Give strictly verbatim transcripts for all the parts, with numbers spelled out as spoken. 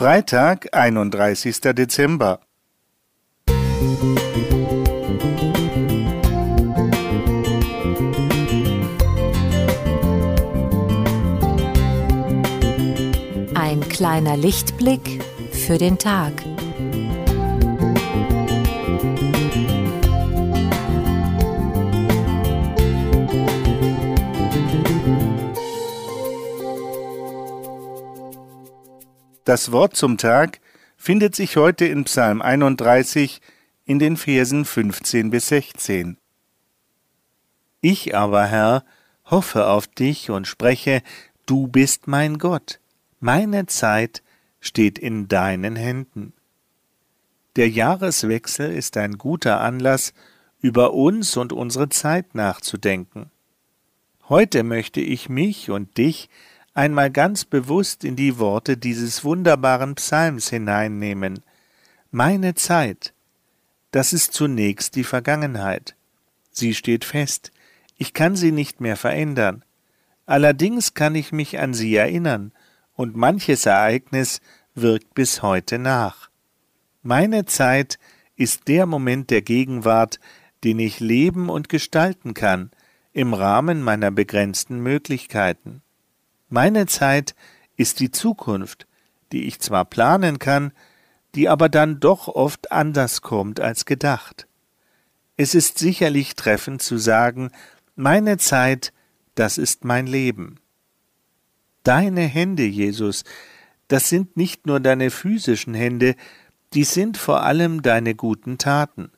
Freitag, einunddreißigster Dezember. Ein kleiner Lichtblick für den Tag. Das Wort zum Tag findet sich heute in Psalm einunddreißig in den Versen fünfzehn bis sechzehn. Ich aber, Herr, hoffe auf dich und spreche, du bist mein Gott, meine Zeit steht in deinen Händen. Der Jahreswechsel ist ein guter Anlass, über uns und unsere Zeit nachzudenken. Heute möchte ich mich und dich einmal ganz bewusst in die Worte dieses wunderbaren Psalms hineinnehmen. Meine Zeit, das ist zunächst die Vergangenheit. Sie steht fest, ich kann sie nicht mehr verändern. Allerdings kann ich mich an sie erinnern, und manches Ereignis wirkt bis heute nach. Meine Zeit ist der Moment der Gegenwart, den ich leben und gestalten kann, im Rahmen meiner begrenzten Möglichkeiten. Meine Zeit ist die Zukunft, die ich zwar planen kann, die aber dann doch oft anders kommt als gedacht. Es ist sicherlich treffend zu sagen, meine Zeit, das ist mein Leben. Deine Hände, Jesus, das sind nicht nur deine physischen Hände, dies sind vor allem deine guten Taten.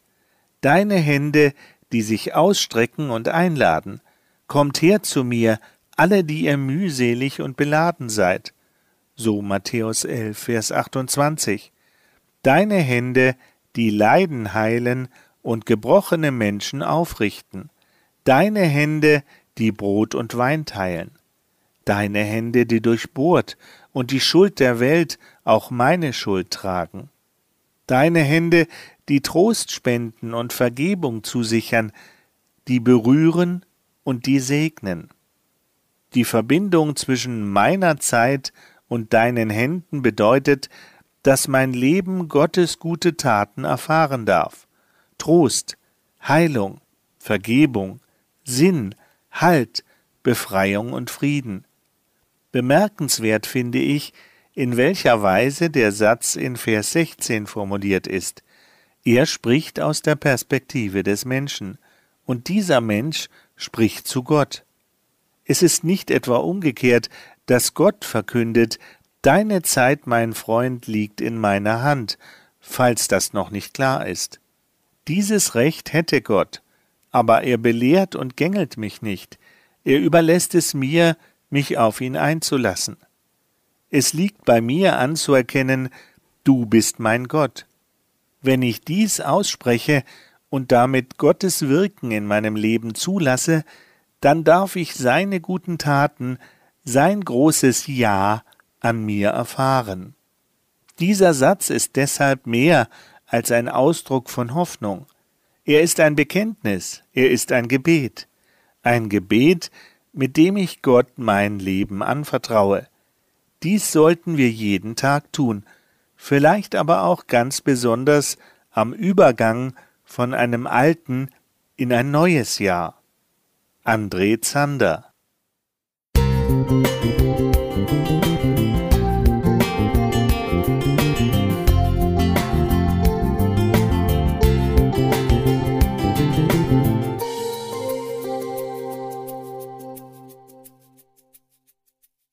Deine Hände, die sich ausstrecken und einladen. Kommt her zu mir, alle, die ihr mühselig und beladen seid. So Matthäus elf, Vers achtundzwanzig. Deine Hände, die Leiden heilen und gebrochene Menschen aufrichten. Deine Hände, die Brot und Wein teilen. Deine Hände, die durchbohrt und die Schuld der Welt, auch meine Schuld tragen. Deine Hände, die Trost spenden und Vergebung zusichern, die berühren und die segnen. Die Verbindung zwischen meiner Zeit und deinen Händen bedeutet, dass mein Leben Gottes gute Taten erfahren darf. Trost, Heilung, Vergebung, Sinn, Halt, Befreiung und Frieden. Bemerkenswert finde ich, in welcher Weise der Satz in Vers sechzehn formuliert ist. Er spricht aus der Perspektive des Menschen, und dieser Mensch spricht zu Gott. Es ist nicht etwa umgekehrt, dass Gott verkündet, deine Zeit, mein Freund, liegt in meiner Hand, falls das noch nicht klar ist. Dieses Recht hätte Gott, aber er belehrt und gängelt mich nicht, er überlässt es mir, mich auf ihn einzulassen. Es liegt bei mir anzuerkennen, du bist mein Gott. Wenn ich dies ausspreche und damit Gottes Wirken in meinem Leben zulasse, dann darf ich seine guten Taten, sein großes Ja an mir erfahren. Dieser Satz ist deshalb mehr als ein Ausdruck von Hoffnung. Er ist ein Bekenntnis, er ist ein Gebet. Ein Gebet, mit dem ich Gott mein Leben anvertraue. Dies sollten wir jeden Tag tun, vielleicht aber auch ganz besonders am Übergang von einem alten in ein neues Jahr. André Zander.